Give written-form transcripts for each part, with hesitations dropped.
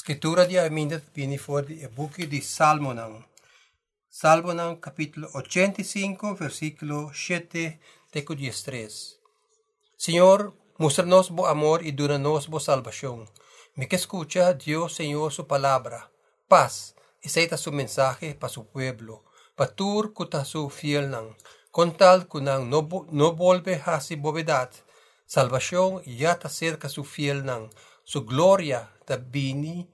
Scriptura de Amindas viene fuera del libro de Salmón. Salmón capítulo 85, versículo 7, teco 13. Señor, muéstranos tu amor y dúranos tu salvación. Me que escucha Dios, Señor, su palabra. Paz, acepta su mensaje para su pueblo. Patur kuta su fiel nan. Con tal kunang no vuelve a su bovedad. Salvación ya está cerca su fiel nan. Su gloria también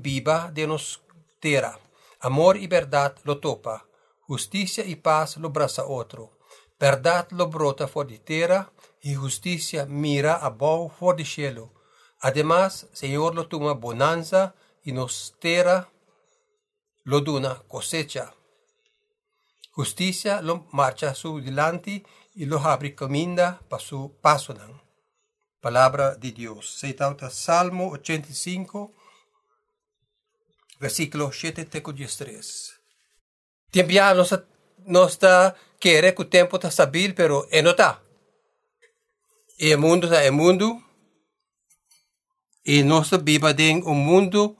viva de nos tierra. Amor y verdad lo topa, justicia y paz lo abraza otro. Verdad lo brota por de tierra y justicia mira abajo por de cielo. Además, Señor lo toma bonanza y nos tierra lo duna cosecha. Justicia lo marcha su delante y lo abre camina para su paso. Palabra de Dios. Se trata Salmo 85, versículo 7, teco 13. Tiembia no está quiere que el tiempo está sabil, pero no está. Y el mundo está el mundo. Y no se viva en un mundo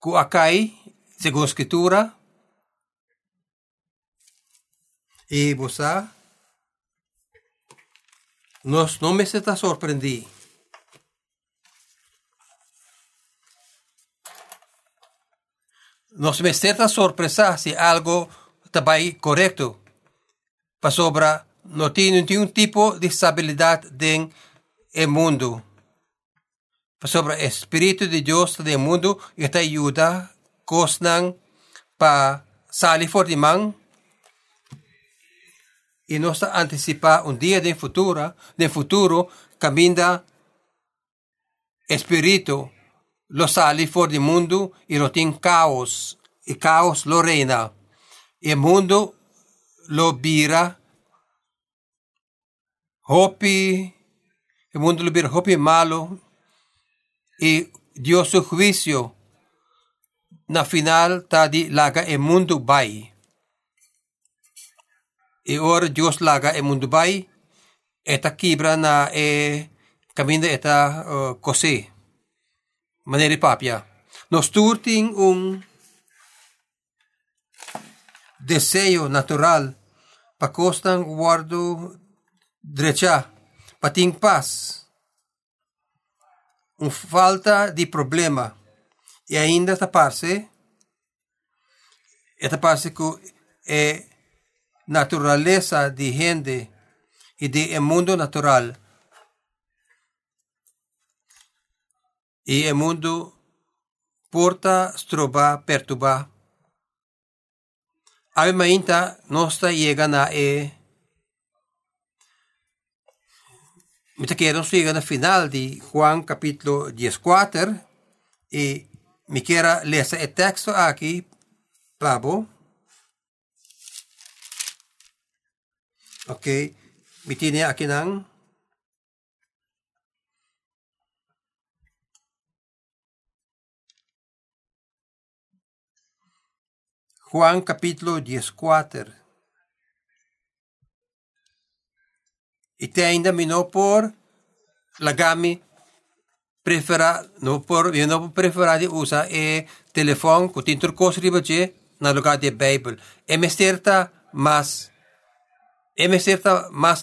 que acá hay, según Escritura. Y vos no me está sorprendido. Nos me está sorpresa si algo está correcto. Para sobra, no tiene ningún tipo de estabilidad en el mundo. Para sobra, el Espíritu de Dios del mundo está ayuda cosnan para salir por demán y nos anticipa un día de futuro camina Espíritu. Lo sale fuera del mundo y lo tiene caos. Y caos lo reina. El mundo lo vira. El mundo lo vira malo. Y dio su juicio. Na final, tadi laga el mundo bai. Y ahora Dios laga el mundo bai. Esta quibra na camina esta cose. Manera papia. Nos turtin un deseo natural para costan guardo derecha, para tin paz. Un falta de problema. Y ainda esta parte que es naturaleza de gente y de el mundo natural. Y el mundo porta estroba, perturba. A veces no está llegando a al final de Juan capítulo 14. Y me quiero leer el texto aquí, Pablo. Ok, me tiene aquí nan. Juan capítulo 14. Y te ainda no por lagami prefera no por preferar de usar teléfono con tintur cos ribaje na lugar de Bible. Me certa más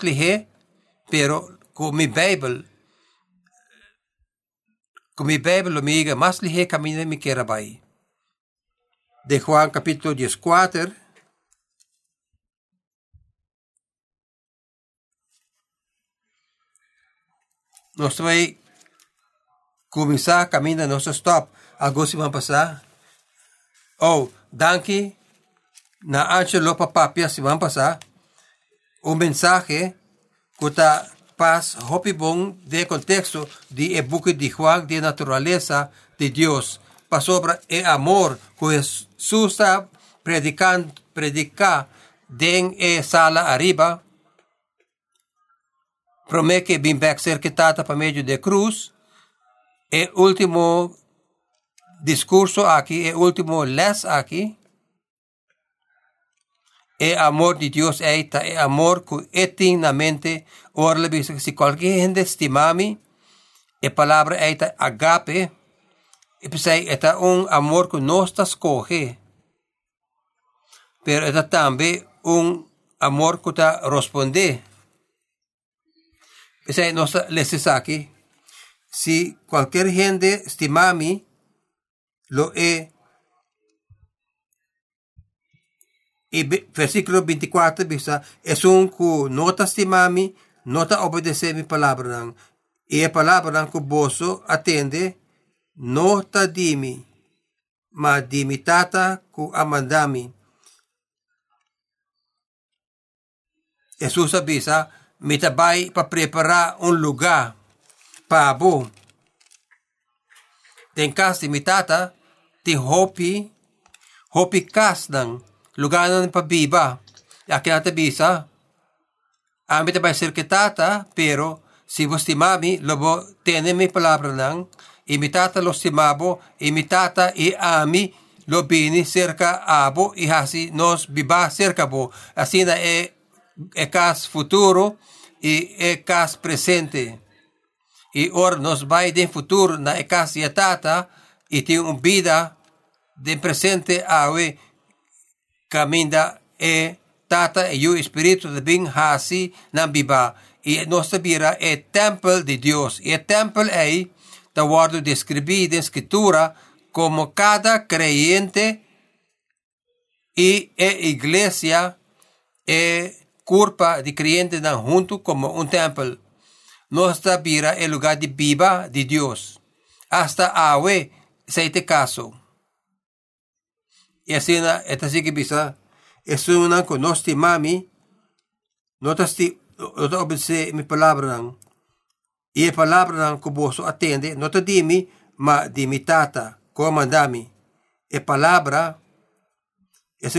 lige, pero con mi Bible me diga más lige camina mi quiera bai. De Juan capítulo 14. Nos voy a comenzar a caminar nuestro stop. Algo se va a pasar. Oh, danke. Na Angelo papapia se va a pasar. Un mensaje que está paz, hopi bon de contexto de el buque de Juan de naturaleza de Dios. Para sobre el amor que Jesús está predicando en la sala arriba. Promete que viene cerquitata por medio de cruz. El último discurso aquí, el último les aquí. El amor de Dios está, el amor que eternamente orla. Si cualquier gente estima a mí, la palabra está agape. Ipsay itaong amor ko nos tascoge. Pero ita tambi un amor ko ta responde. Ipsay nos lesesaki. Si cualquier gente estimami lo e. Y versículo 24 bisa, es un ku nota estimami, nota obedece mi palabra. Y la palabra ku boso atende, nota dimi, ma dimi tata ku amandami. Jesús avisa, mi tabay pa prepara un lugar pa abo. Tenkasi mi tata, ti hopi kasdang, lugar ng pabiba. Aki nata bisa, ami tabay ser kitata, pero si vos timami, lobo tene mi palabra lang, imitata lo simabo, imitata i ami, lo bini cerca abo, y así nos viva cerca bo. Así na ecas futuro y ecas presente. Y or nos va de futuro na ecas yatata, y tiene un vida de presente awe, caminda tata y yo espíritu de bin hasi na viva. Y nuestra vida es templo de Dios. Y el templo es de guardo describir de escritura como cada creyente y iglesia es culpa de creyentes junto como un templo. Nuestra vida es el lugar de viva de Dios. Hasta ahora se te caso. Y así esta sí que pisa. Es una que nos timami. No te obedece mi palabra. Y la palabra que vos atende, no te dimi, ma dimi tata, comandami. La palabra es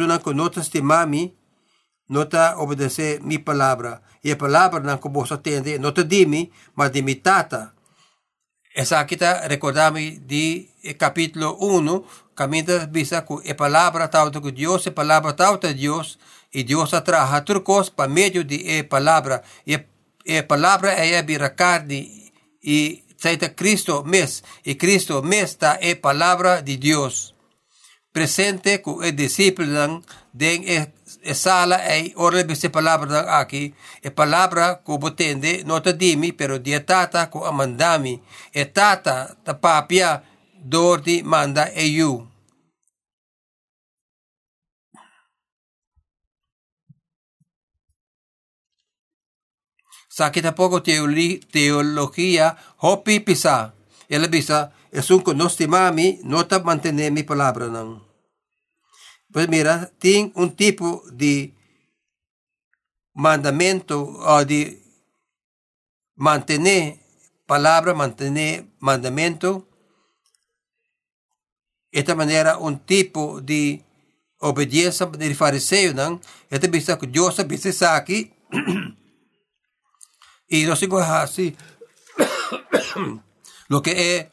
una que no te estimami, no te obedece mi palabra. Y la palabra que vos atende, no te dimi, ma dimi tata. Esa aquí te recordamos de capítulo 1, camina visa que la palabra tauta con Dios, la palabra tauta de Dios, y Dios atraja turcos para medio de la palabra. E palabra é a carne e saída Cristo mes e Cristo mes está a palavra de Deus presente com os discípulos den a sala é orle a palavra aqui a palavra que botende nota dimi pero dia tata com amandami e tata ta papia dor di manda e you. Sa kita poco teología hopi pisa. Ela bisa es un conostimami nota mantener mi palabra nan. Pues mira, tiene un tipo de mandamento o de mantener palabra, mantener mandamento. Esta manera un tipo de obediencia del fariseo nan. Esta bisa que Dios bisa saki. Y no sigo así. Lo que es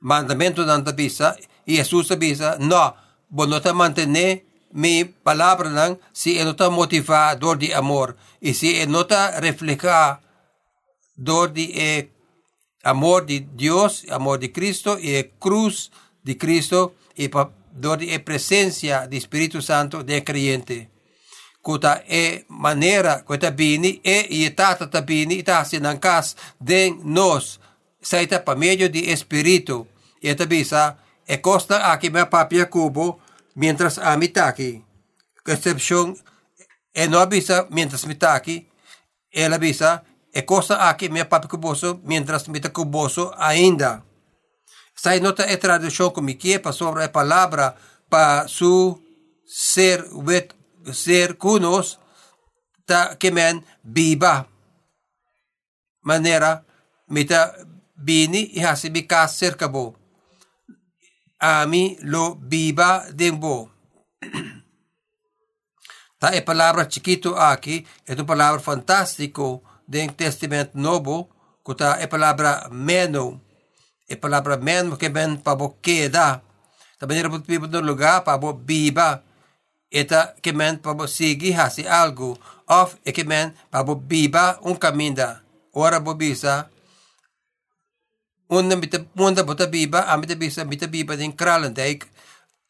mandamiento de la visa, y Jesús avisa, no, vos no te mantenés mi palabra nan, si él no te motivador de amor, y si él no te reflejador de amor de Dios, amor de Cristo, y cruz de Cristo, y de presencia de Espíritu Santo de creyente. Kuta manera kuta bini itata tabini itasi nankas den nos saita pa medio de espíritu y etabisa costa aquí me papia cubo mientras a mitaki excepción no avisa mientras mitaki el avisa costa aquí me papia cuboso mientras mitacuboso ainda sai nota traducción con mi quepa sobre la palabra para su ser wet ser kunos ta kemen biba manera mita bini y hasi bika cercabo ami lo biba denbo ta palabra chiquito aquí es una palabra fantástico del testamento nuevo que ta palabra meno e palabra meno kemen pabo queda ta manera putpibo no lugar pabo biba. Eta kemen pabo sigi hasi algo of kemen pabo biba un caminda ora bobisa Una butabiba, amita bita biba din kralendijk,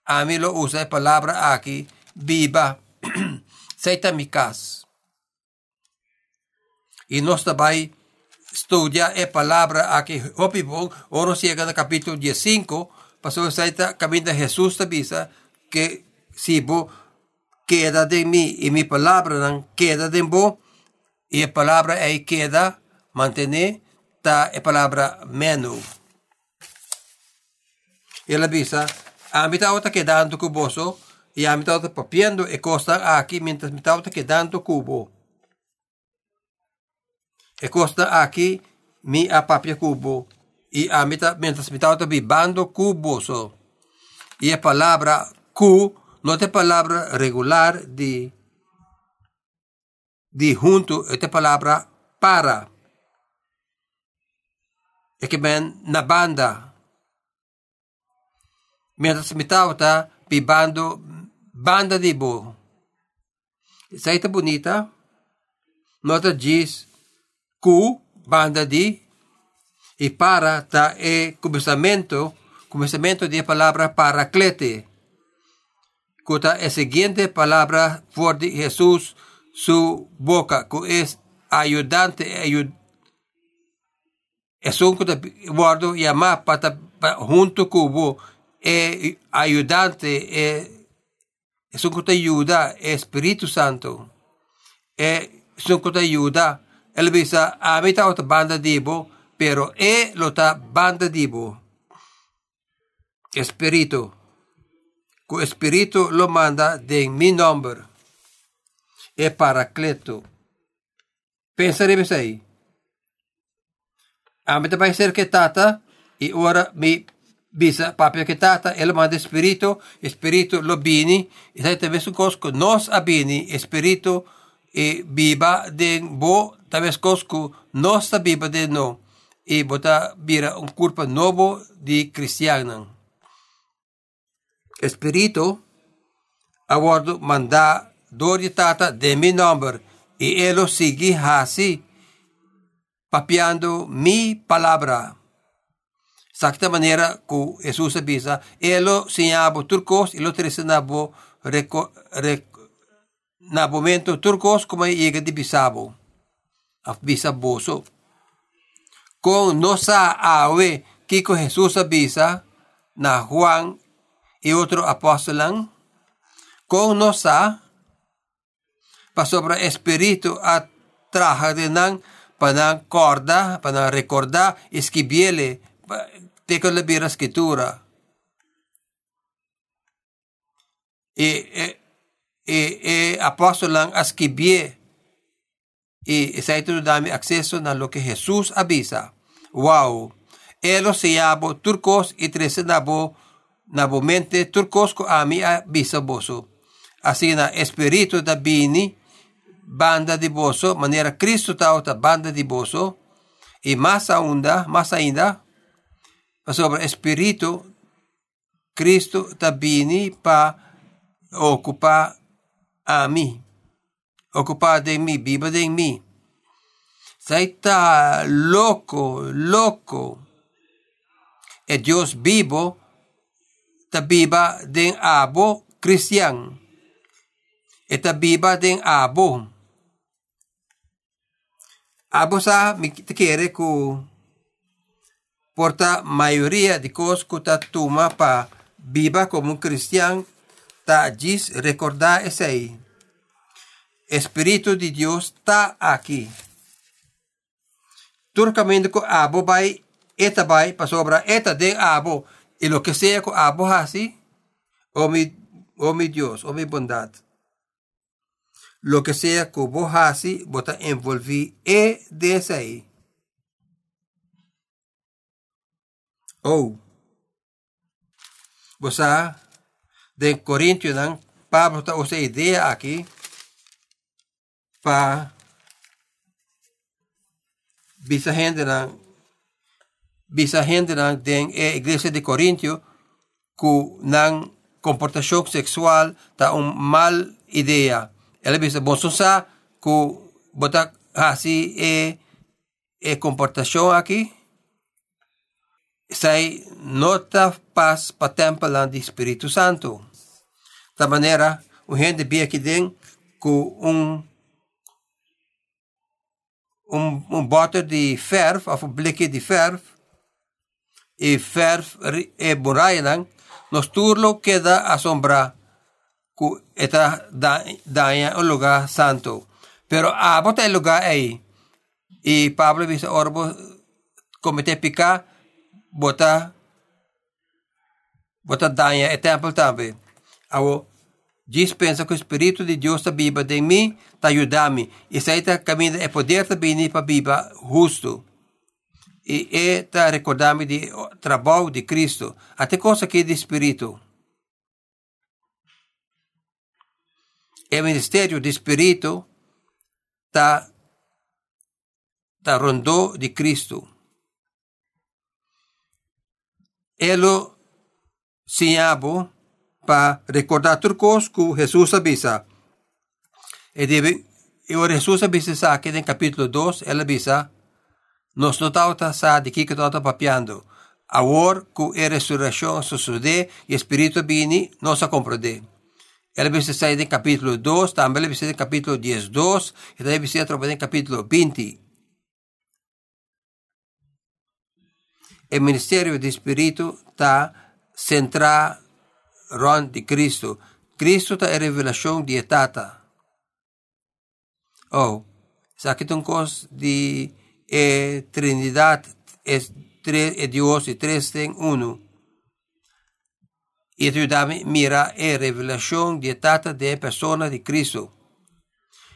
ami lo usa palabra aki, biba, seita mikas. Y nos tabay estudia e palabra aki, hopibong, oro siega na capítulo 15, pasó seita caminda Jesús tabisa, que sibo queda de mí, y mi palabra nan queda de vos, y la palabra ahí queda, mantener, está la palabra menú. Y la visa, a mitad está quedando cuboso, y a mitad está papiando y costan aquí, mientras mitad está quedando cubo. Y costan aquí, mi a papia cubo, y a mitad, mientras mitad está vivando cuboso. Y la palabra cu, no es palabra regular de junto, es palabra para. Es que ven na banda. Mientras mi está pibando banda de bo. Esa está bonita. Nota diz cu, banda de. Y para está el começamento de palabra paraclete. Cuta es siguiente palabra por de Jesús su boca, que es ayudante, es un guardo y amar para junto cubo ayudante es un que ayuda Espíritu Santo es un que ayuda él visa a mitad otra banda dibo pero lo está banda dibo Espíritu lo manda de mi nombre es paracleto pensaremos ahí. A mí te parece que tata, y ahora mi visa, papia que tata, él manda espíritu lo bini, y ahí te ves un cosco, nos abini, espíritu, y viva de bo, te ves cosco, nos viva de no, y bota vira un culpa nuevo de cristiana. Espíritu, aguardo manda, dori tata de mi nombre, y él lo sigue así. Papiando mi palabra. Exacta manera que Jesús avisa, él lo señaba turcos y lo traicionaba en momento turcos como llega de Bisabo. Bisaboso. Con nosa awe que Jesús avisa na Juan y otro apóstol. Con nosa para sobre espíritu a trajar de nan para corda, para recordar, escribirle, teco la vida escritura. Y apóstol escribió, y esa es la acceso a lo que Jesús avisa. Wow, él lo se llama turcos y trece nabo mente turcos con a mí avisa boso. Así na espíritu da bini, banda de boso, manera Cristo está otra banda de boso, y más ainda, sobre espíritu, Cristo está vini para ocupar a mí, ocupar de mí, viva de mí. Está loco, el Dios vivo, está viva de abo cristiano, está viva de abo. Abosa me quiere que porta mayoría de cosas que ta toma para viva como un cristiano ta gis recordar ese ahí. Espíritu de Dios está aquí. Turcamente con abo vai eta vai para sobra eta de abo y lo que sea con abo así oh mi Dios, oh mi bondad. Lo que sea que vos haces, vos te envolví de ese ahí. Oh. Vos sabés, de Corintios, Pablo está esa idea aquí, para visa gente de la iglesia de Corintios, que la comportación sexual está una mal idea. Él dice, ¿vosotros que botar así comportación aquí? Isa'y nota pas patempelan di Espiritu Santo. Da maneira, o gente via aqui dentro com bote de verf, of um blikje de verf, e verf e borainan, nos turlo queda a sombra que está daña o lugar santo. Pero a bota el lugar aí, e Pablo visa orbo comete pica, bota daña e templo também. Ao dispensa que o Espírito de Deus está viva de mim, está ajudando-me. E está caminho é poder também para viva justo. E está recordando-me do trabalho de Cristo. Até coisa aqui de Espírito. O ministério de Espírito está rondou de Cristo. Ele se abre para recordar tudo que Jesus avisa. E o Jesus avisa aqui no capítulo 2, ele avisa, nós não estamos de que estamos papiando. Agora que a ressurreição sucede e o Espírito vem, nós compreendemos. Ele avisa no capítulo 2, também ele avisa no capítulo 12, e também avisa no capítulo 20. O ministério do Espírito está centrado Ron de Cristo. Cristo está a revelação de etata. Aqui tem coisa de Trindade, Deus e três em um. E ajuda-me a mirar a revelação de etata de persona de Cristo.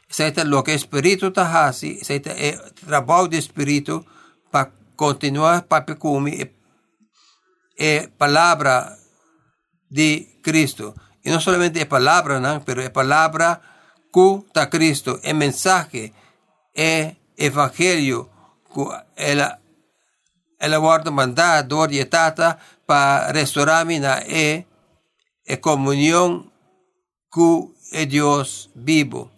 Isso é o que o Espírito está fazendo, isso é o trabalho do Espírito para continuar para percorrer a palavra de Cristo. E não somente a palavra, não, mas a palavra que está Cristo, é mensagem, é evangelho que ela guarda mandar dor e tata para restaurar-me na comunhão com Deus vivo.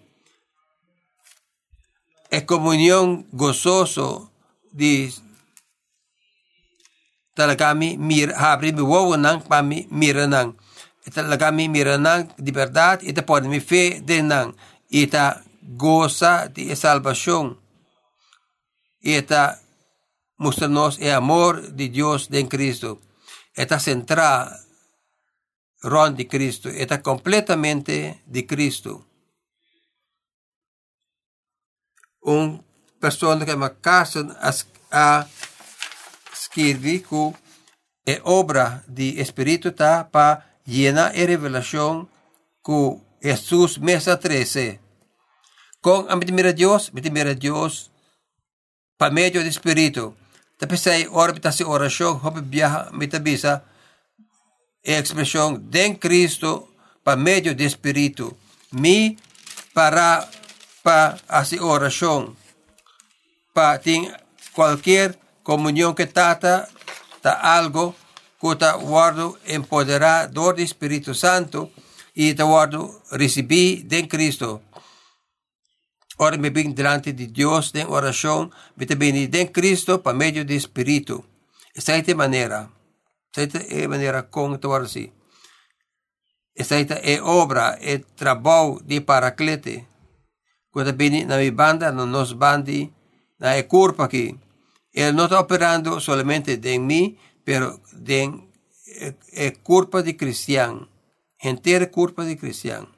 É comunhão gozoso de talagami abrir meu ovo nang para me miranang. Talagami miranang de verdade e depois me fé de nang. E ta goza de salvação. E ta mostra-nos o amor de Deus em Cristo. E ta centrar ron de Cristo. E ta completamente de Cristo. Pessoa que me casa a escrevi que a obra de Espírito está para llenar a revelação que Jesus mesa 13. Com a metimira Deus para meio do Espírito. Depois aí, órbita se oração, hobby viaja, metabisa, a expressão de Cristo para meio do Espírito. Me para a oração, para ter qualquer comunhão que trata de algo que te guardo empoderador do Espírito Santo e te guardo recebi de Cristo. Ora me vim delante de Deus em oração, me te vim de Cristo para meio do Espírito. Esta é a maneira como te guardo assim. Esta é a obra, é trabalho de Paraclete. Quando vim na minha banda, na nossa banda, na corpo aqui. Ele não está operando somente de mim, pero é culpa de cristiano, inteira culpa de cristiano.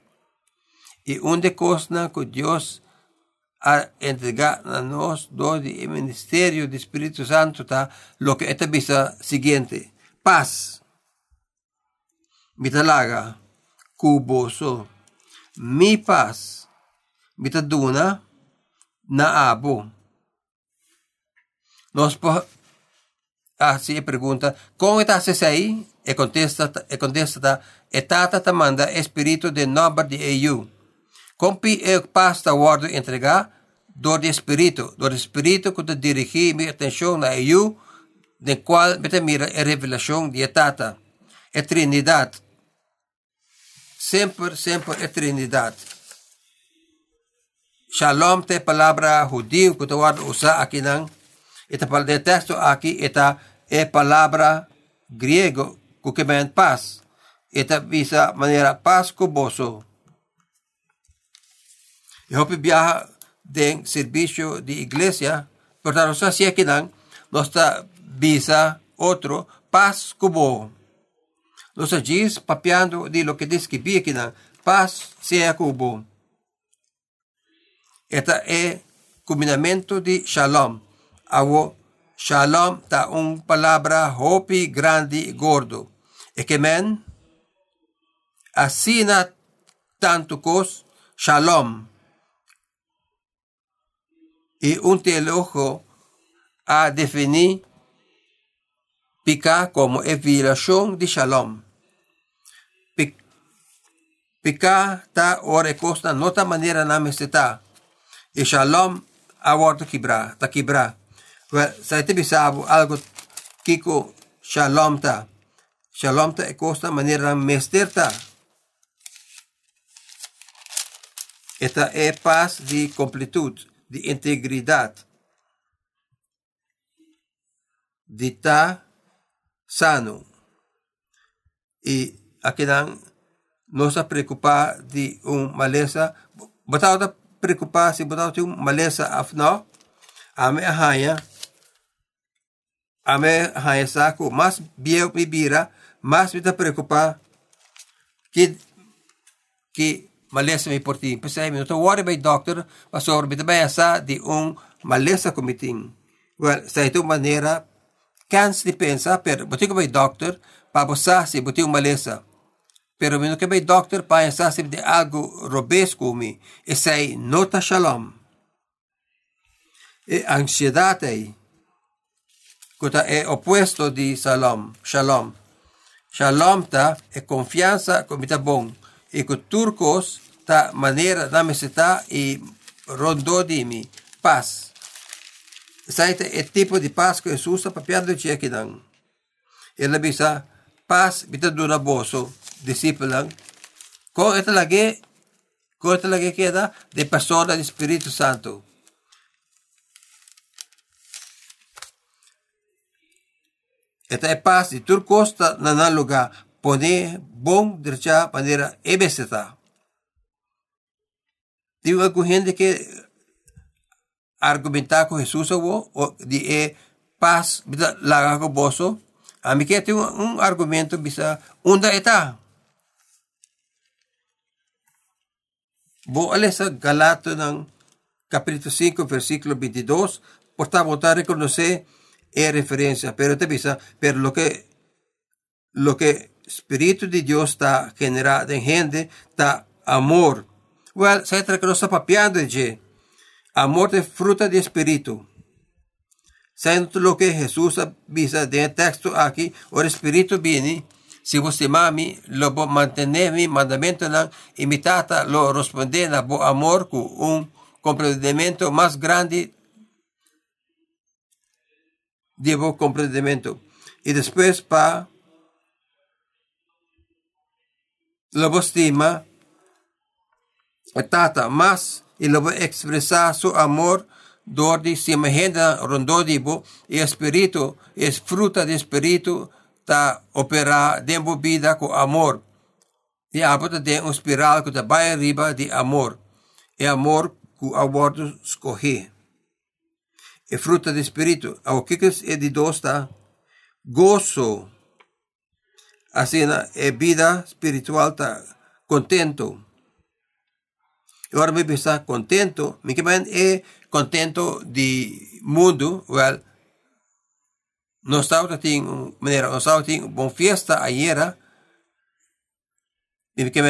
E uma coisa que Deus ha entregado a nós, do ministério do Espírito Santo, está o que esta vista seguinte: paz, mitalaga, cuboso, mi paz, mitaduna, naabo. Nós assim a pergunta, como está se aí? E contesta, e tata te manda Espírito de nome de EU. Como eu pasta guardo entregar do Espírito que te dirigi minha atenção na EU, de qual me mira a revelação de tata. É Trindade. Sempre é Trindade. Shalom te palavra judío que te guardo usar aqui não. Esta palavra de texto aqui está é palavra grego que vem paz. Esta visa maneira paz cuboso. Eu viajo de serviço de igreja, portanto, se assim é que não, nossa visa outro paz cubo. Nós diz, papeando de lo que diz que vi aqui não, paz se é cubo. Esta é combinamento de shalom. Ao shalom está uma palavra hopi grande e gordo. E que men assina tanto cos shalom. E teólogo a definir picar como é violação de shalom. Picar está ora costa nota maneira na meseta. E shalom aorta quebrar, está quebrar. Sai te bisabo algo kiko shalom ta. Shalom ta é costa maneira mesterta. Esta é paz de completude, de integridade. De estar sano. E aqui não nos preocupar de uma maleza. Botar outra preocupar se botar uma maleza afinal. A minha rainha saco, mas eu me vira, mas me preocupar que maleza me portim. Pensei, não estou worried by doctor, mas sobre me também essa de maleza comitim. Well, essa é uma maneira, canse de pensar, pero botico by doctor, para botar se botico maleza. Pero me não que by doctor, para pensar se de algo robesco me. Essa é nota shalom. E ansiedade, que é oposto de shalom. Shalom tá é confiança que está bom. E que turcos tá maneira da meseta e rondou de mim. Paz. Sai é tipo de paz que Jesus está papiando de aqui não. Ele bisa paz vida dura boso discípulo. Com esta lague queda de persona do Espírito Santo. Esta é paz de turcos na análoga, poder bom derechar maneira ebeseta. Tem alguma gente que argumentar com Jesus ou de paz larga com boso. A mim que tem argumento bisa onda está. Vou ler essa Galatas capítulo 5, versículo 22, portanto, reconhecer é referência, pero te avisa, pero lo que Espírito de Deus está generado em gente, está amor. Well, se trata que nós estamos papiando de amor de fruta de Espírito. Sendo lo que Jesus avisa de texto aqui, o Espírito vem, se você mami, lo vou manter mi mandamento não, e me tata lo responder na bo amor com compreendimento mais grande de bom compreendimento. E depois, para Lobostima, tata, mas ele vai expressar seu amor, dor de semejante rondodibo, e espírito, e fruta de espírito, está operar desenvolvida com amor. E a bota tem espiral que está bem arriba de amor. É amor que o abordo escolhe. É fruta de espírito. O que é de dosta? Gozo. Assim, é vida espiritual, tá contento. Agora me pensa contento. Me que é contento de mundo. Well, nós tínhamos uma boa festa ayer. Me que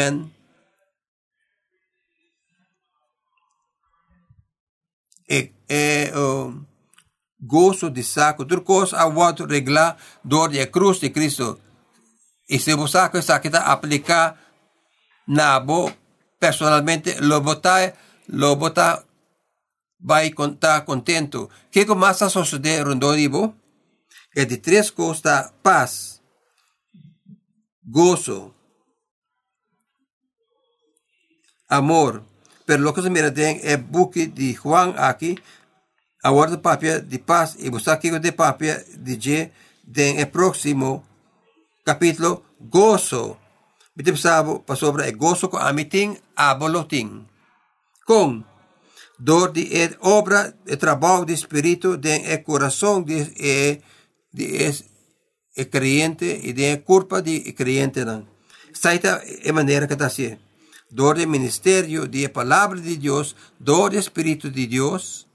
gozo de saco, turcos a outro regla dor de cruz de Cristo. E se o saco está aplicar nabo personalmente, lo botar vai contar contento. Que começa a suceder rondodibo? É de três coisas: paz, gozo, amor. Pero lo que se mira tem é buque de Juan aqui. A guarda papia de paz e buscar que de papia de Then, ang próximo kapitlo, gozo. Bitim sabo, pasobra, e gozo ko amiting aboloting. Kung, dor di e obra, e trabaho de espiritu, den e corazón de creyente, e den e culpa de creyente nan. Saita e manera que está así. Dor de ministerio, de palabra de Dios, dor de espíritu de Dios.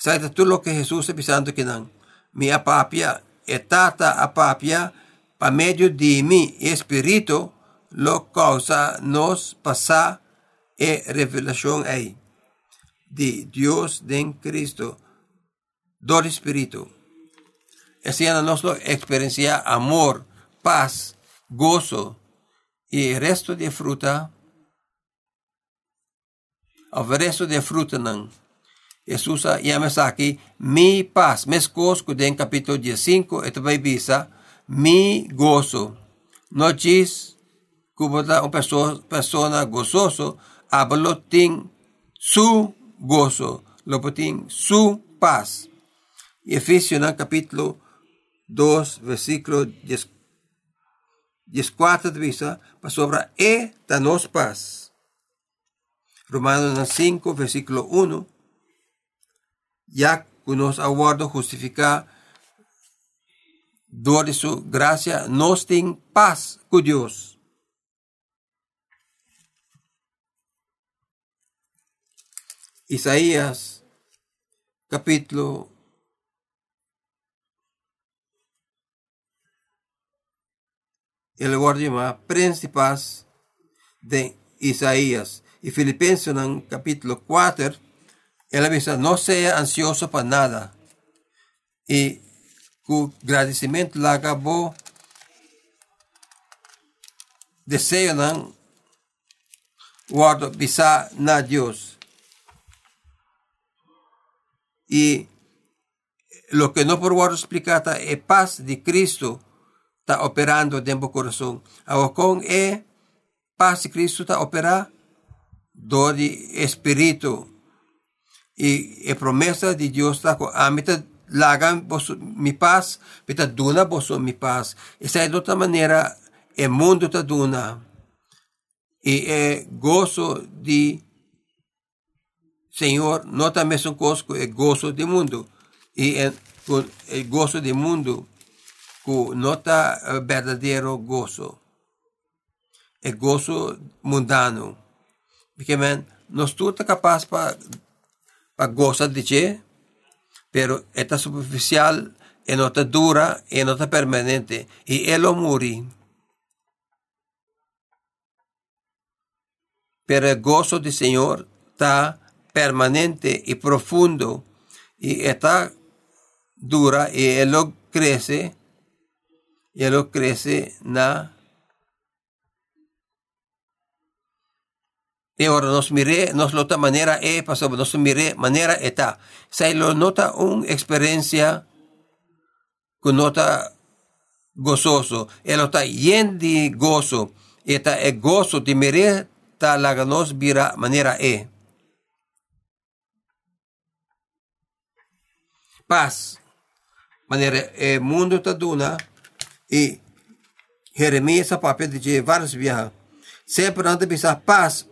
Saita todo lo que Jesús está pensando que nan. Mi apapia, e tata apapia, pa medio de mi espíritu, lo causa nos pasa e revelación ahí. De Dios, de Cristo, del Espíritu. Así nosotros experiencia amor, paz, gozo y el resto de fruta. El resto de fruta, nan. Jesús llama aquí, mi paz, mes cosco, en capítulo 15, esto va a visa, mi gozo. No chis, como una persona gozoso, hablo tin su gozo, lo potin su paz. Y Efesios capítulo 2, versículo 14, dice, sobre e danos paz. Romanos 5, versículo 1, ya que nos aguardo justificar dor de su gracia, nos ten paz con Dios. Isaías, capítulo 1, príncipes de Isaías. Y Filipenses, capítulo 4, él dice, no sea ansioso para nada. Y con agradecimiento le acabó. Desean guardo visa na Dios. Y lo que no puedo explicar es la paz de Cristo está operando dentro del corazón. Ahora con la paz de Cristo está operando del Espíritu. Y la promesa de Dios está con a mí te lagan mi paz, me te duna vos mi paz. Esa es de otra manera, el mundo te duna. Y el gozo de Señor, no también son cosas que el gozo del mundo. Y el gozo del mundo que no está el verdadero gozo. El gozo mundano. Porque no estoy capaz para gozar de ti, pero está superficial, y no está dura, y no está permanente. Y él lo muri. Pero el gozo del Señor está permanente y profundo, y está dura, y él lo crece na. Y ahora nos mire, nos nota manera pasó, nos mire manera está. Se lo nota una experiencia que nota gozoso, él está lleno de gozo, y está el gozo de mire, está la que nos mira manera . Paz, manera el mundo te duna, y Jeremías a papel dice varios viajes, siempre antes pensar paz,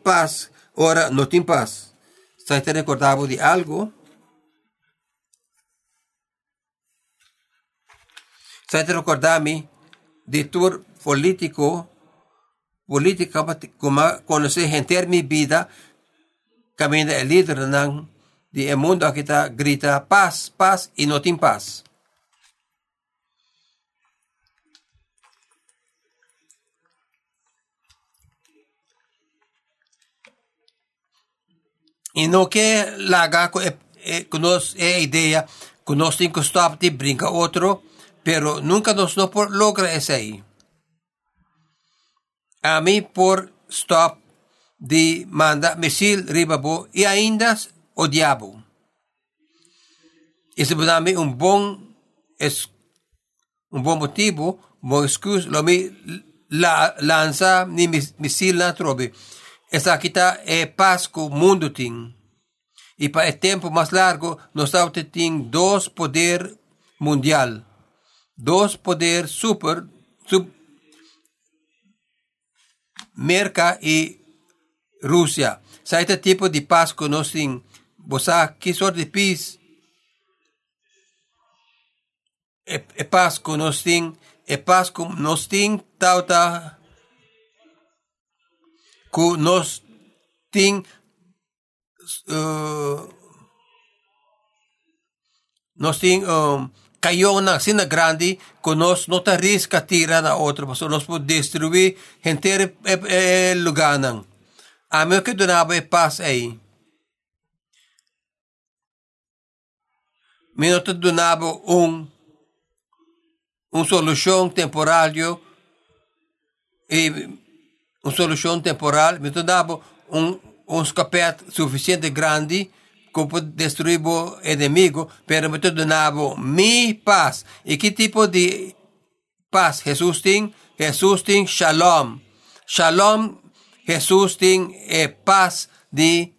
ahora no tiene paz. ¿Estás te recordado de algo? ¿Estás te recordado de tu política como conocer gente en mi vida, camina el líder nan? De el mundo aquí está, grita paz y no tiene paz. Y no que la haga con esa idea, con los 5 stop y brinca otro, pero nunca nos no logra ese ahí. A mí por stop de manda misil ribabo y ainda o diabo. Ese me da un buen motivo, un buen excusa, lo me lanza ni misil la trobe. Esa quita es paz con mundo ting. Y para el tiempo más largo, nos tiene 2 poder mundial. Those poder merca e Rusia. Sa este tipo de paz conocen vos a que sort de paz e paz conocen e paz conocen tauta cu nos ting nos ting caiu na sina grande que nós não tá risca tirar na outra pessoa, nós pode destruir inteiro lugar não. A meu que donava paz aí. Minuto donava solução temporário e solução temporal, me donava escapete suficiente grande que pode destruir o inimigo, pero me donava minha paz. E que tipo de paz Jesus tem? Jesus tem shalom. Shalom, Jesus tem paz de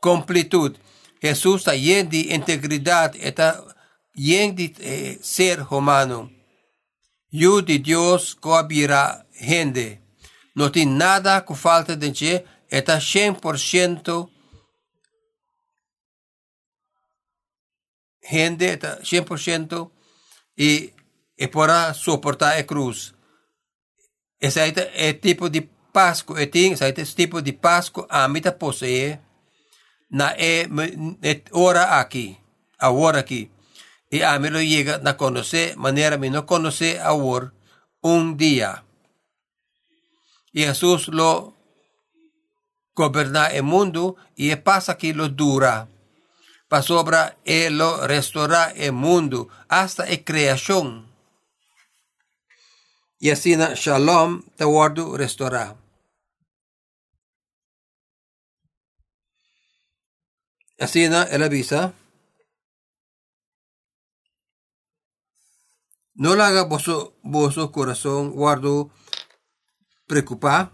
completude. Jesus está cheio de integridade, está cheio de ser humano. Eu de Deus cobrirá gente. Não tem nada que falta de ti. Está 100% gente, está 100% e para suportar a cruz. Esse é o tipo de paz que eu tenho, esse é o tipo de paz que a mim possui na hora aqui, agora aqui. E a mim chega a conhecer, maneira que não conhece agora, dia. Jesus lo governa el mundo y pasa que lo dura. Pasobra él lo restaura el mundo hasta la creación. Y así na shalom te guardo restaura. Así na él avisa. No la haga vuestro corazón guardo preocupa.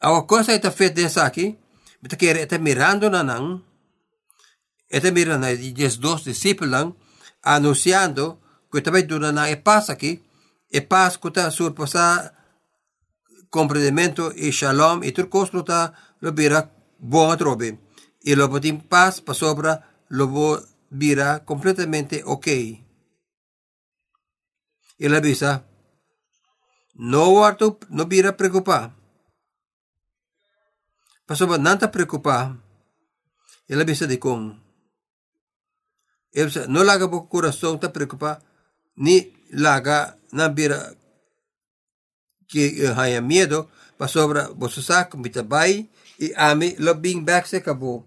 Agora, quando você está feito isso aqui, você está mirando na não, está mirando os dois discípulos, anunciando que também durante a paz aqui, a paz que está surpassando compreendimento e shalom, e tudo que está vira bom a trobe. E o botim paz para sobra, o vira completamente ok. E ele avisa, não vira preocupar. Pastor, não está preocupado. Ele avisa de como. Ele diz, não larga o coração, está preocupado. Nem larga, não vira que tenha medo. Pastor, você sabe como está bem. E a mim, o bem back se acabou.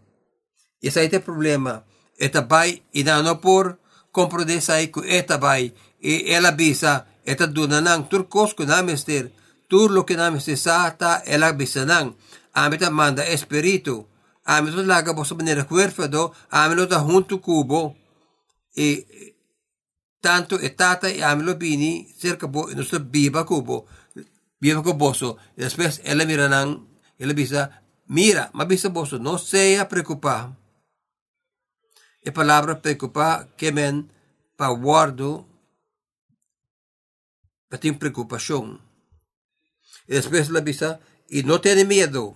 Esse é o problema. Está bem e não por compreender que está bem. E ele avisa, está dando não. Tudo que não está, tudo que não está, ele avisa não. Ame te manda espírito, ame te larga vossa maneira cuerfado, ame lo está junto cubo, e tanto e tata e ame lo bini cerca bo, nosso viva cubo vosso, e depois ele mira não, ele bisa, mira, mas bisa vosso, não seja preocupado. E palavra preocupar, que men, para guardo, para ter preocupação. E depois ele bisa, e não tem medo.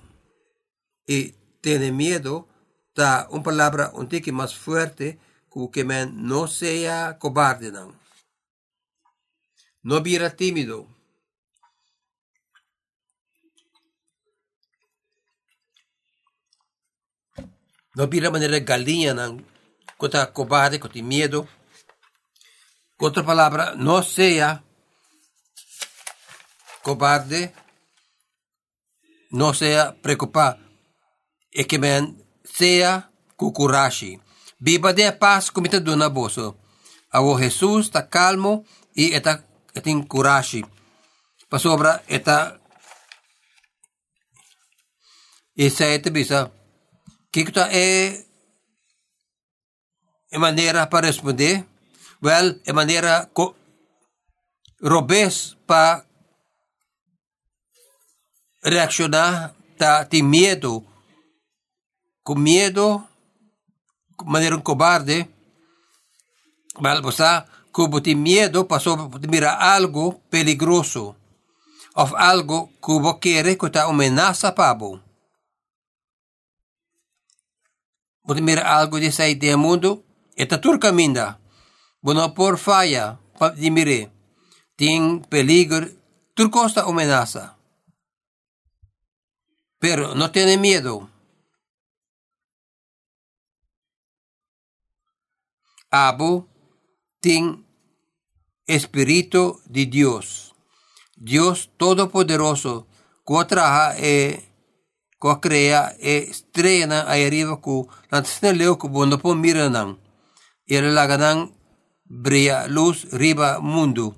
E ter medo está uma palavra um pouco mais forte que não seja cobarde. Não vira tímido. Não vira maneira galinha, não. Contra cobarde, contra medo. Outra palavra, não seja cobarde, não seja preocupado. E que seja cucurashi. Viva de paz como te dona vosso. Agora Jesus está calmo e está tem coragem. Para sobra está essa é a bisa. Que está é maneira para responder? Well, é maneira robes para reaccionar, tem medo. Com medo, mayroong cobarde, balbusa, cubo de miedo pasó por mirar algo peligroso, o algo cubo quiere que está amenaza pavo. Por mirar algo de sair del mundo, esta turca minda, bueno por falla, de mirar, tiene peligro, turco está amenaza. Pero no tiene miedo. Abo tiene Espíritu de Dios. Dios Todopoderoso, que trabaja que crea estrena ahí arriba que lanzan leo que bueno por miran. Y la ganan brilla luz riba mundo.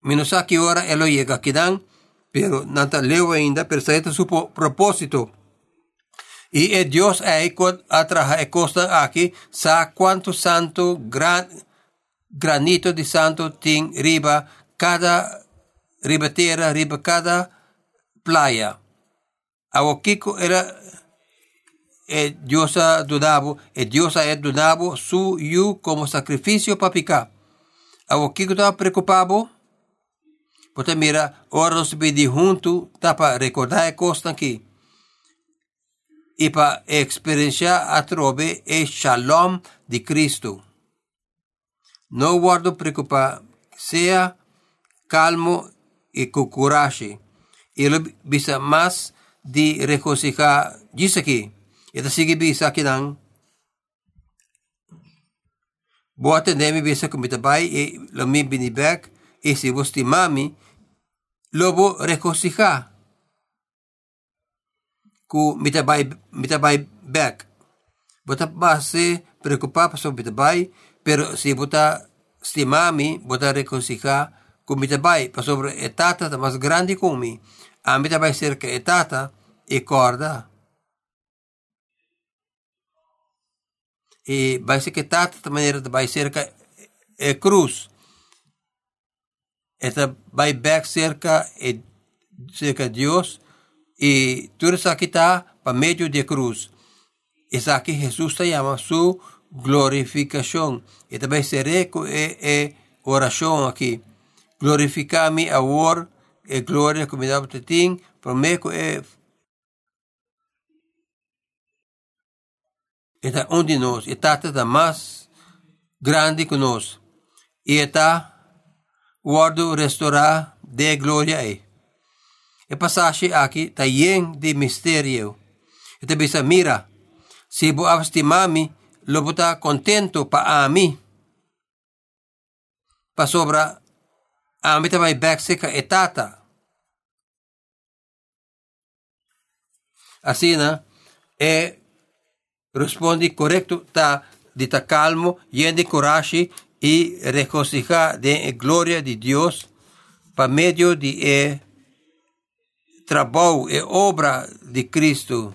Menos a qué hora él llega que dan. Pero nada leo ainda, pero este es su propósito. Y el Dios ahí atrae cosas aquí, sabe cuánto santo, granito de santo tiene arriba cada ribatera, arriba cada playa. Aoquico era el Dios donaba, el Dios ahí donaba su yu como sacrificio para picar. Aoquico estaba preocupado. Porque mira, ahora nos pedí juntos para recordar cosas aquí. Y para experienciar a trove el shalom de Cristo. No guardo preocupar, sea calmo y con coraje. Y lo visa más de regocijar. Dice aquí, esta sigue visa aquí dan. Voy a atender mi visa con mi trabajo y lo mi benibac. Y si vos te mami, lo voy a reconcijar. Con mi trabajo back. Vos te vas a preocupar por mi trabajo, pero si vos te mami, vos a reconcijar con mi trabajo. Por sobre etata más grande con mi. A mi trabajo cerca etata y corda. Y va a ser que etata de manera va a cerca cruz. Esta va cerca de Dios y tú eres aquí está para medio de cruz. Es aquí Jesús se llama su glorificación. Esta va a ser oración aquí. Glorificame ahora, gloria como da usted tiene, prometo está un de nos, está más grande que nos y está guardo restaurar de gloria ahí. El pasaje aquí está lleno de misterio. Esta dice, mira, si vos abstimame, lo voy a estar contento para mí. Para sobra, a mí te va a ir seca etata. Así, ¿no? Responde correcto, está calmo, lleno de coraje, y regocijar de gloria de Dios para medio de trabajo y obra de Cristo.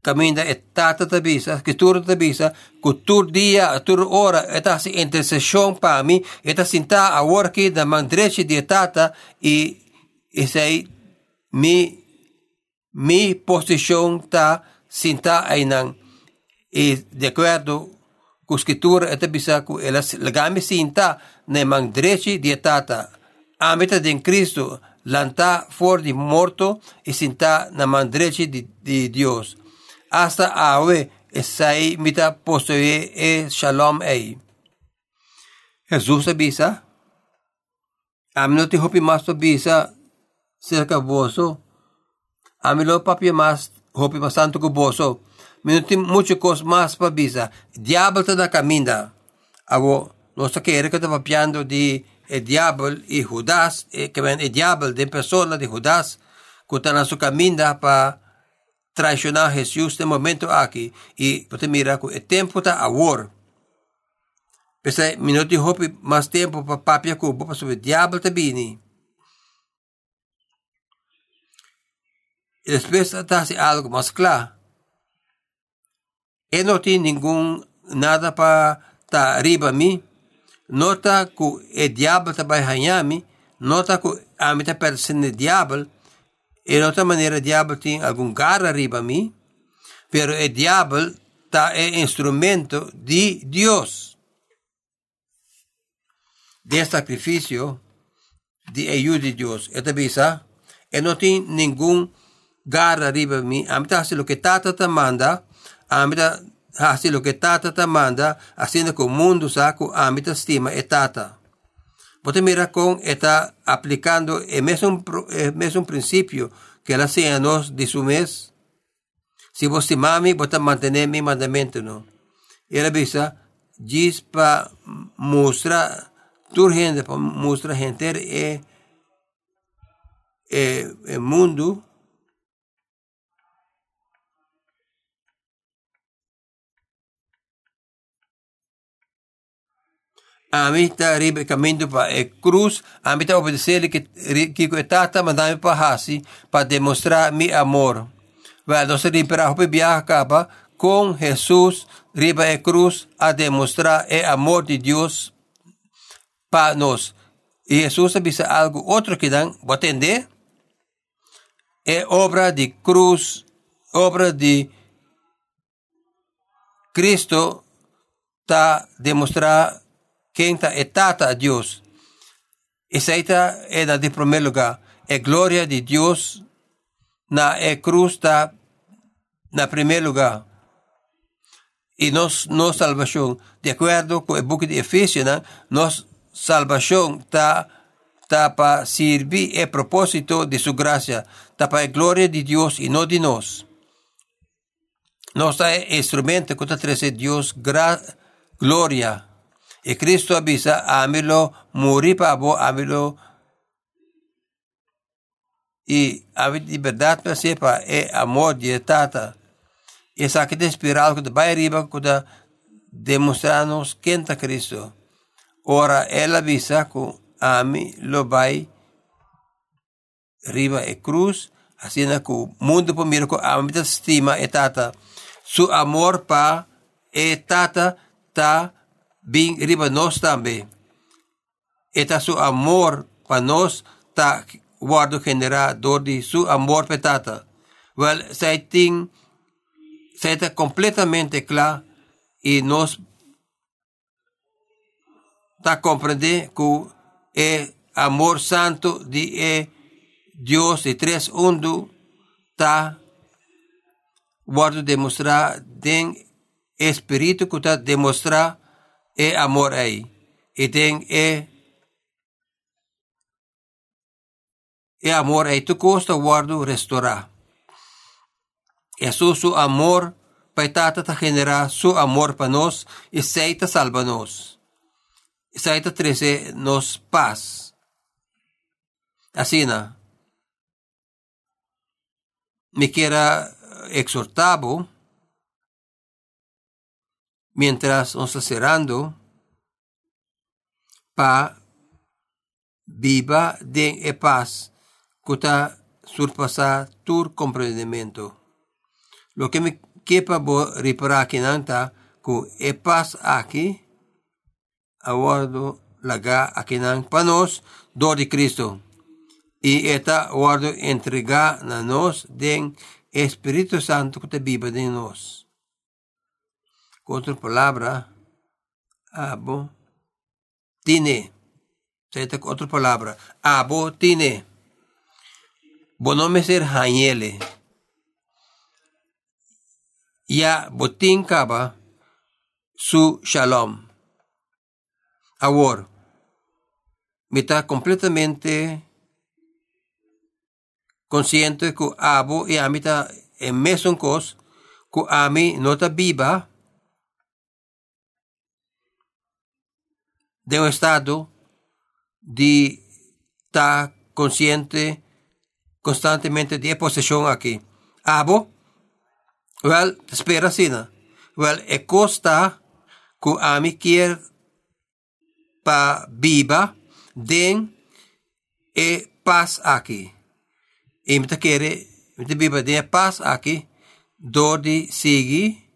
Camina etata tabisa, escritura tabisa, que tu día, tu hora, esta intercesión para mí, esta cinta ahora que da mandreche de etata y esa es mi posición está cinta ainan. Y de acuerdo con la escritura, esta bisa que el gami sinta ne mandrechi de tata. A mitad de Cristo, lanta for de muerto y sinta na mandrechi de Dios. Hasta ahora, esa mitad posee el shalom ahí. Jesús avisa, a mí no te hopi más tu visa cerca vos. A mí no papi más hopi más santo que vos. Minuti mucho cos más para visa. Diablo te da camina. Abo, no sé qué era que estaba piando de el diablo y Judas, que ven el diablo de persona de Judas, que están en su camina para traicionar a Jesús de momento aquí. Y pues mira, el tiempo está ahora. Pese minuti hopi más tiempo para papi a cubo, para el diablo te viene. Y después hace algo más claro. Él no tiene ningún nada para estar arriba a mí. Nota que el diablo está para engañarme. Nota que a mí está para ser el diablo. In otra manera, diablo tiene algún garra arriba a mí, pero el diablo está el instrumento de Dios. De sacrificio, de ayuda de Dios. Esta visa, él no tiene ningún garra arriba a mí. A mitad hace lo que Tata te manda, a mitad hace lo que Tata te manda, haciendo que el mundo saco a mitad estima el Tata. Usted mira con está aplicando el mismo principio que la enseñanza de su mes. Si vos te mami, vos te mantenés mi mandamiento, ¿no? Y la visa, dice para mostrar tu gente, para mostrar gente el mundo. A mí está arriba caminando para el cruz, a mí está obedecerle que está mandando para así, para demostrar mi amor. Bueno, entonces el imperajo viaja acá con Jesús arriba de cruz a demostrar el amor de Dios para nos. Y Jesús dice algo, otro que dan, ¿va a entender? Es obra de cruz, obra de Cristo, está demostrar quien está a Dios. Esa es la de primer lugar. La gloria de Dios na la cruz está en primer lugar. Y no salvación. De acuerdo con el libro de Efesios, nos salvación está para servir el propósito de su gracia. Está para la gloria de Dios y no de nos. Nos da el instrumento que trae Dios gloria. Y Cristo avisa, ámelo, morir para vos, ámelo. Y a mi libertad me sepa, es amor de Tata. Y esa que te inspira algo de para arriba, que demostrarnos quién está Cristo. Ahora él avisa que a mí lo va arriba de cruz, haciendo que el mundo por mí, que a mí te estima, es Tata. Su amor para Tata está bien arriba nos también. Está su amor para nos, está guardo generador de su amor para Tata. Bueno, se está completamente claro y nos está comprender que el amor santo de Dios de tres uno está guardo demostrar den espíritu que está demostrar el amor ahí. Y ten el amor ahí. Tu costa guardo restaurar. Jesús su amor para Tata generar su amor para nos. Y Seita salva nos. Seita 13 nos paz. Así na. Me quiera exhortabo. Mientras nos está cerrando, para viva de paz que está surpasar tu comprendimiento. Lo que me quepa reparar aquí nanta que es paz aquí, aguardo la ga aquí nanta para nos, dor de Cristo. Y esta aguardo entregar a nos den Espíritu Santo que te viva de nos. Otra palabra, abotine. Otra palabra, abotine. Bonome ser hanyele. Ya botin kaba su shalom. Ahora, me está completamente consciente que abo y a mí está en meson cos, que a mí no está viva. De un estado de estar consciente constantemente de posesión aquí. Abo, well, espera sina. Well, es costa que a mí quiere para viva den paz aquí. Y me quiere viva de paz aquí, donde sigue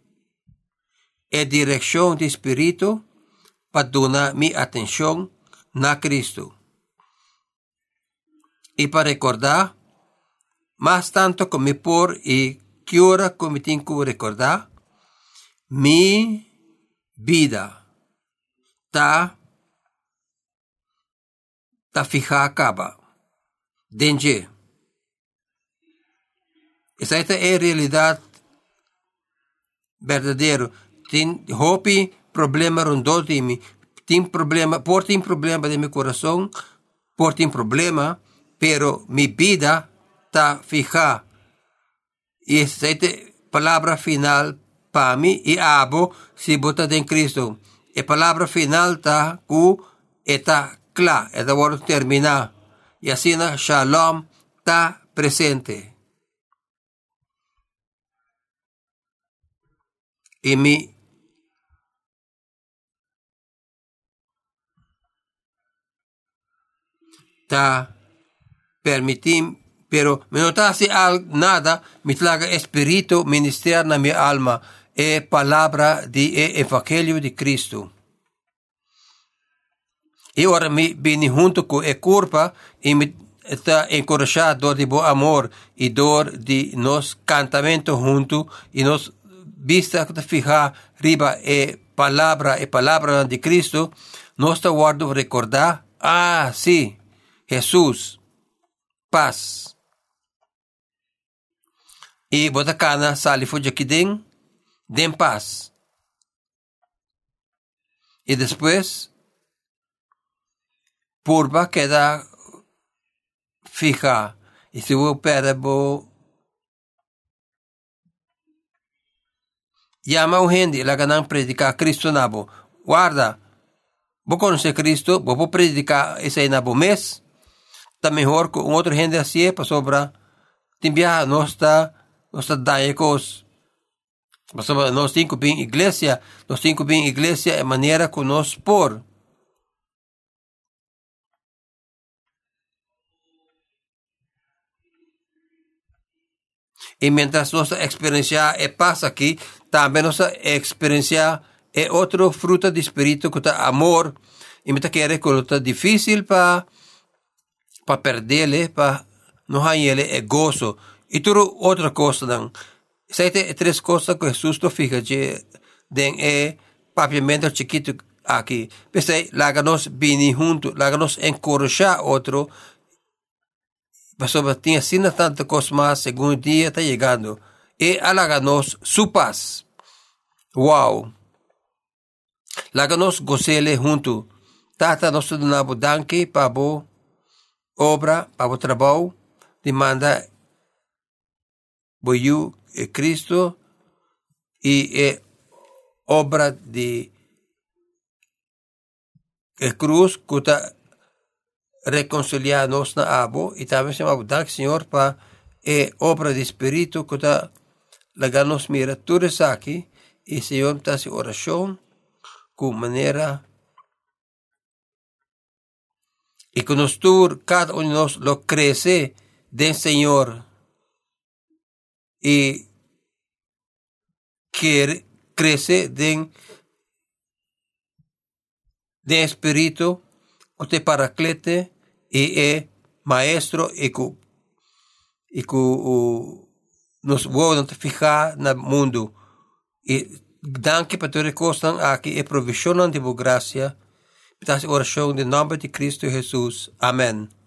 en dirección de espíritu. Para donar mi atención a Cristo. Y para recordar mas tanto come por y quiera come tengo recordar, mi vida ta fija acaba. Denje. Esta es realidad verdadero. Ten hopi problema rondo de mi. Tem problema de mi corazón. Tem problema, pero mi vida está fija. Y esta es la palabra final para mí y abo si bota en Cristo. La palabra final está cu está clara. Esta hora termina. Y así na shalom está presente. Y está permitim, pero me no hace nada, me traga espíritu, ministerna mi alma, es palabra de evangelio de Cristo. Y ahora me vine junto con el culpa y me está encorajado de buen amor y dor de nos cantamientos juntos y nos vista fija arriba palabra de Cristo, nos está guardo recordar, sí, Jesús, paz. Y botacana sale fue aquí den paz. Y después, purba queda fija. Y si hubo perebo, llama a gente, la ganan predicar Cristo nabo. Guarda, vos conoces Cristo, vos podés predicar ese nabo mes. Está mejor que otra gente así es para sobra. Timbia no está dañando cosas. Nos tengo bien iglesia. Nos tengo bien iglesia de manera que nos por. Y mientras nos experiencia pasa aquí, también nos experiencia es otro fruto de espíritu que está amor. Y mientras quiere que está difícil para perderle, para no hallarle el gozo. Y todo otra cosa. Dan. Estas tres cosas que Jesús nos fija. Den el papelmento chiquito aquí. Pensé, láganos venir juntos, láganos encorajar otro. Pasó, tiene sin tantas cosas más, según el día está llegando. Y aláganos su paz. Wow. Láganos gozarle juntos. Tata nos da un danke para vos. Obra para el trabajo demanda boyu Cristo y obra de cruz que está reconciliarnos con abo y también se llama dank Señor para obra de espíritu que está lagarnos mira todo es aquí y Señor está haciendo oración con manera y que nos tur, cada uno de nos lo crece del Señor y que crece de espíritu usted paraclete y maestro y que nos vuelvan a fijar en el mundo y danke para todas las cosas aquí y provisionan de gracia. Estas oraciones en el nombre de Cristo Jesús. Amén.